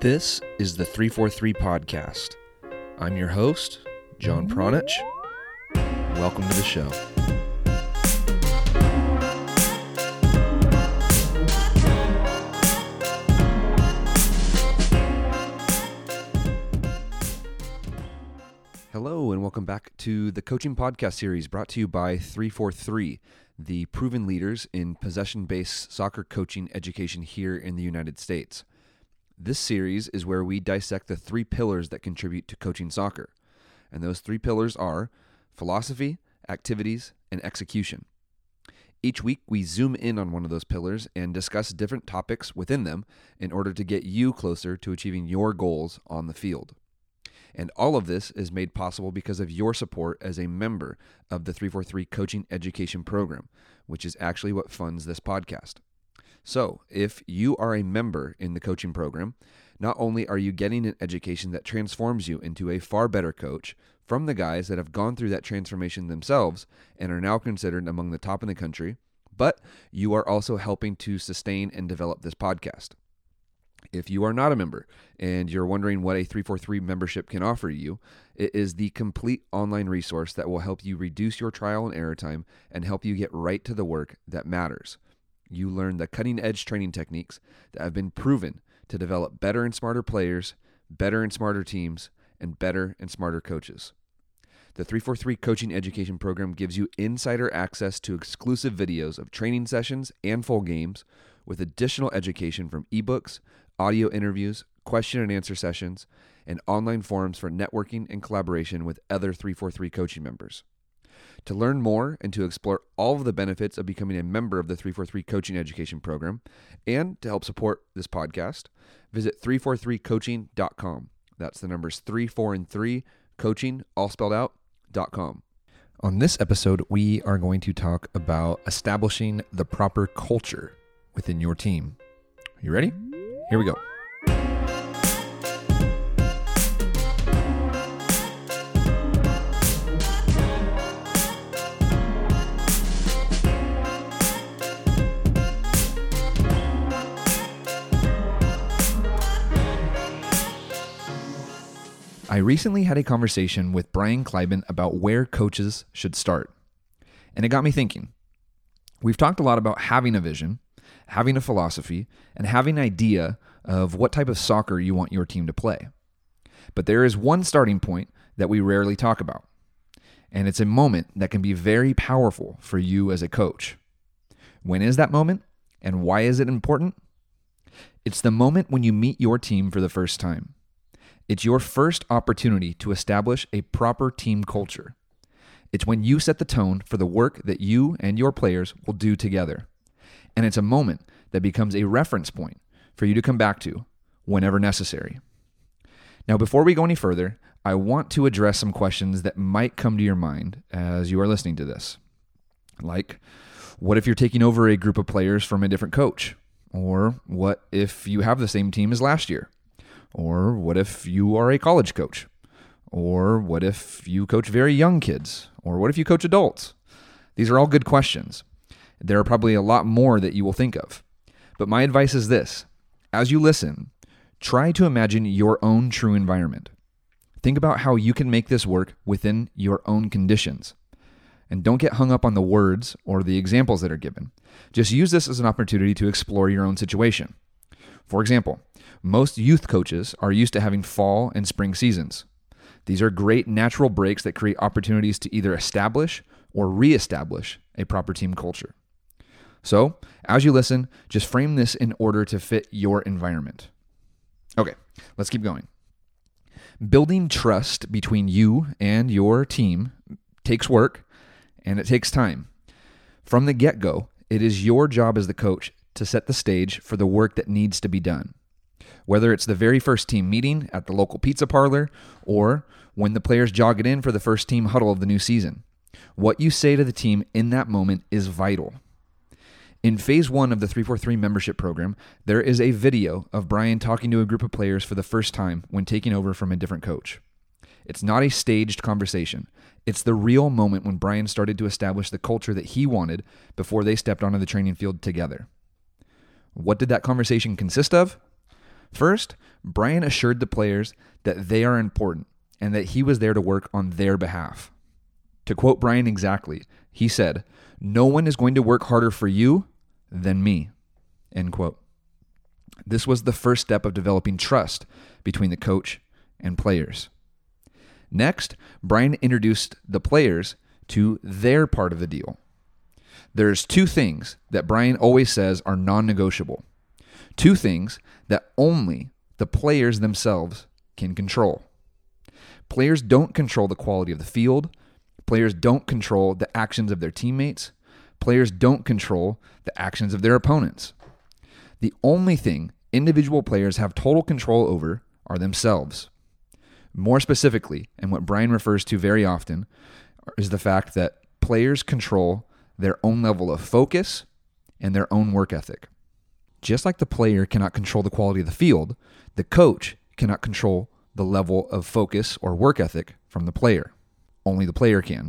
This is the 343 Podcast. I'm your host, John Pronich. Welcome to the show. Hello, and welcome back to the Coaching Podcast Series brought to you by 343, the proven leaders in possession-based soccer coaching education here in the United States. This series is where we dissect the three pillars that contribute to coaching soccer. And those three pillars are philosophy, activities, and execution. Each week, we zoom in on one of those pillars and discuss different topics within them in order to get you closer to achieving your goals on the field. And all of this is made possible because of your support as a member of the 343 Coaching Education Program, which is actually what funds this podcast. So, if you are a member in the coaching program, not only are you getting an education that transforms you into a far better coach from the guys that have gone through that transformation themselves and are now considered among the top in the country, but you are also helping to sustain and develop this podcast. If you are not a member and you're wondering what a 343 membership can offer you, it is the complete online resource that will help you reduce your trial and error time and help you get right to the work that matters. You learn the cutting-edge training techniques that have been proven to develop better and smarter players, better and smarter teams, and better and smarter coaches. The 343 Coaching Education Program gives you insider access to exclusive videos of training sessions and full games, with additional education from ebooks, audio interviews, question and answer sessions, and online forums for networking and collaboration with other 343 coaching members. To learn more and to explore all of the benefits of becoming a member of the 343 Coaching Education Program and to help support this podcast, visit 343coaching.com. That's the numbers 3, 4, and 3, coaching, all spelled out, .com. On this episode, we are going to talk about establishing the proper culture within your team. You ready? Here we go. I recently had a conversation with Brian Kleiban about where coaches should start. And it got me thinking. We've talked a lot about having a vision, having a philosophy, and having an idea of what type of soccer you want your team to play. But there is one starting point that we rarely talk about. And it's a moment that can be very powerful for you as a coach. When is that moment? And why is it important? It's the moment when you meet your team for the first time. It's your first opportunity to establish a proper team culture. It's when you set the tone for the work that you and your players will do together. And it's a moment that becomes a reference point for you to come back to whenever necessary. Now, before we go any further, I want to address some questions that might come to your mind as you are listening to this. Like, what if you're taking over a group of players from a different coach? Or what if you have the same team as last year? Or what if you are a college coach? Or what if you coach very young kids? Or what if you coach adults? These are all good questions. There are probably a lot more that you will think of. But my advice is this. As you listen, try to imagine your own true environment. Think about how you can make this work within your own conditions. And don't get hung up on the words or the examples that are given. Just use this as an opportunity to explore your own situation. For example, most youth coaches are used to having fall and spring seasons. These are great natural breaks that create opportunities to either establish or reestablish a proper team culture. So, as you listen, just frame this in order to fit your environment. Okay, let's keep going. Building trust between you and your team takes work and it takes time. From the get-go, it is your job as the coach to set the stage for the work that needs to be done. Whether it's the very first team meeting at the local pizza parlor or when the players jog it in for the first team huddle of the new season, what you say to the team in that moment is vital. In phase one of the 343 membership program, there is a video of Brian talking to a group of players for the first time when taking over from a different coach. It's not a staged conversation. It's the real moment when Brian started to establish the culture that he wanted before they stepped onto the training field together. What did that conversation consist of? First, Brian assured the players that they are important and that he was there to work on their behalf. To quote Brian exactly, he said, "No one is going to work harder for you than me," end quote. This was the first step of developing trust between the coach and players. Next, Brian introduced the players to their part of the deal. There's two things that Brian always says are non-negotiable. Two things that only the players themselves can control. Players don't control the quality of the field. Players don't control the actions of their teammates. Players don't control the actions of their opponents. The only thing individual players have total control over are themselves. More specifically, and what Brian refers to very often, is the fact that players control their own level of focus and their own work ethic. Just like the player cannot control the quality of the field, the coach cannot control the level of focus or work ethic from the player. Only the player can.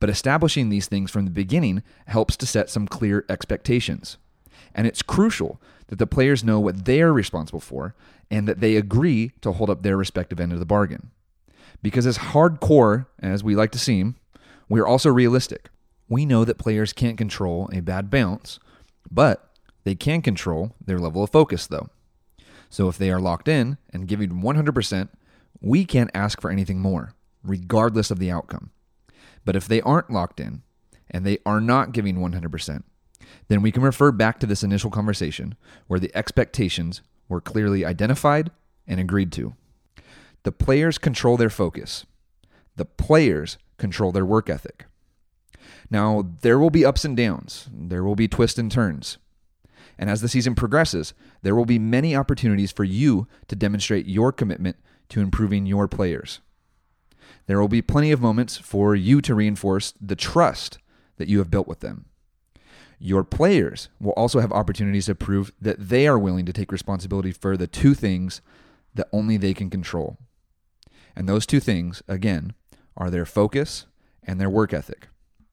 But establishing these things from the beginning helps to set some clear expectations. And it's crucial that the players know what they are responsible for and that they agree to hold up their respective end of the bargain. Because as hardcore as we like to seem, we are also realistic. We know that players can't control a bad bounce, but they can control their level of focus though. So if they are locked in and giving 100%, we can't ask for anything more, regardless of the outcome. But if they aren't locked in and they are not giving 100%, then we can refer back to this initial conversation where the expectations were clearly identified and agreed to. The players control their focus. The players control their work ethic. Now, there will be ups and downs. There will be twists and turns. And as the season progresses, there will be many opportunities for you to demonstrate your commitment to improving your players. There will be plenty of moments for you to reinforce the trust that you have built with them. Your players will also have opportunities to prove that they are willing to take responsibility for the two things that only they can control. And those two things, again, are their focus and their work ethic.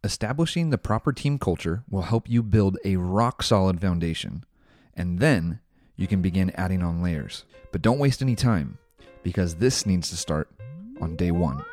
Establishing the proper team culture will help you build a rock-solid foundation, and then you can begin adding on layers. But don't waste any time, because this needs to start on day one.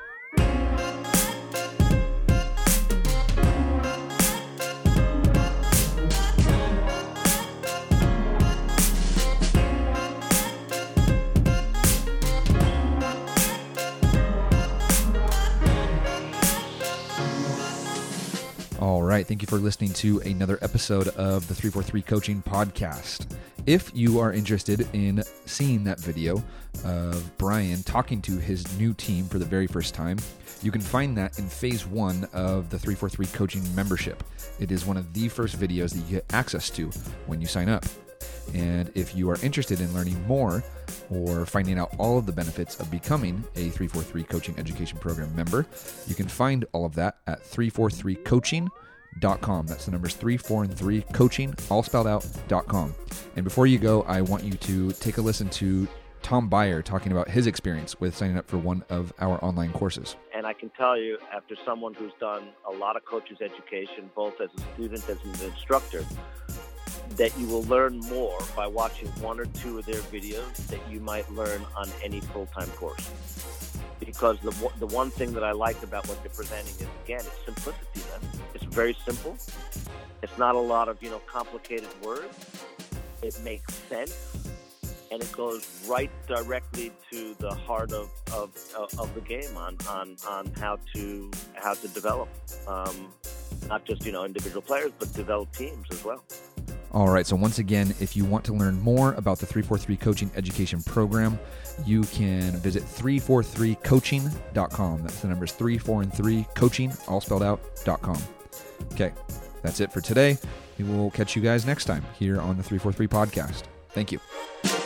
All right, thank you for listening to another episode of the 343 Coaching Podcast. If you are interested in seeing that video of Brian talking to his new team for the very first time, you can find that in phase one of the 343 Coaching membership. It is one of the first videos that you get access to when you sign up. And if you are interested in learning more or finding out all of the benefits of becoming a 343 Coaching Education Program member, you can find all of that at 343coaching.com. That's the numbers 3, 4, and 3, coaching, all spelled out, .com. And before you go, I want you to take a listen to Tom Beyer talking about his experience with signing up for one of our online courses. And I can tell you, after someone who's done a lot of coaches education, both as a student, as an instructor, that you will learn more by watching one or two of their videos that you might learn on any full-time course. Because the one thing that I liked about what they're presenting is, again, it's simplicity, man. It's very simple. It's not a lot of, complicated words. It makes sense. And it goes right directly to the heart of the game on how to develop, not just, individual players, but develop teams as well. All right, so once again, if you want to learn more about the 343 Coaching Education Program, you can visit 343coaching.com. That's the numbers 3, 4, and 3, coaching, all spelled out, .com. Okay, that's it for today. We will catch you guys next time here on the 343 Podcast. Thank you.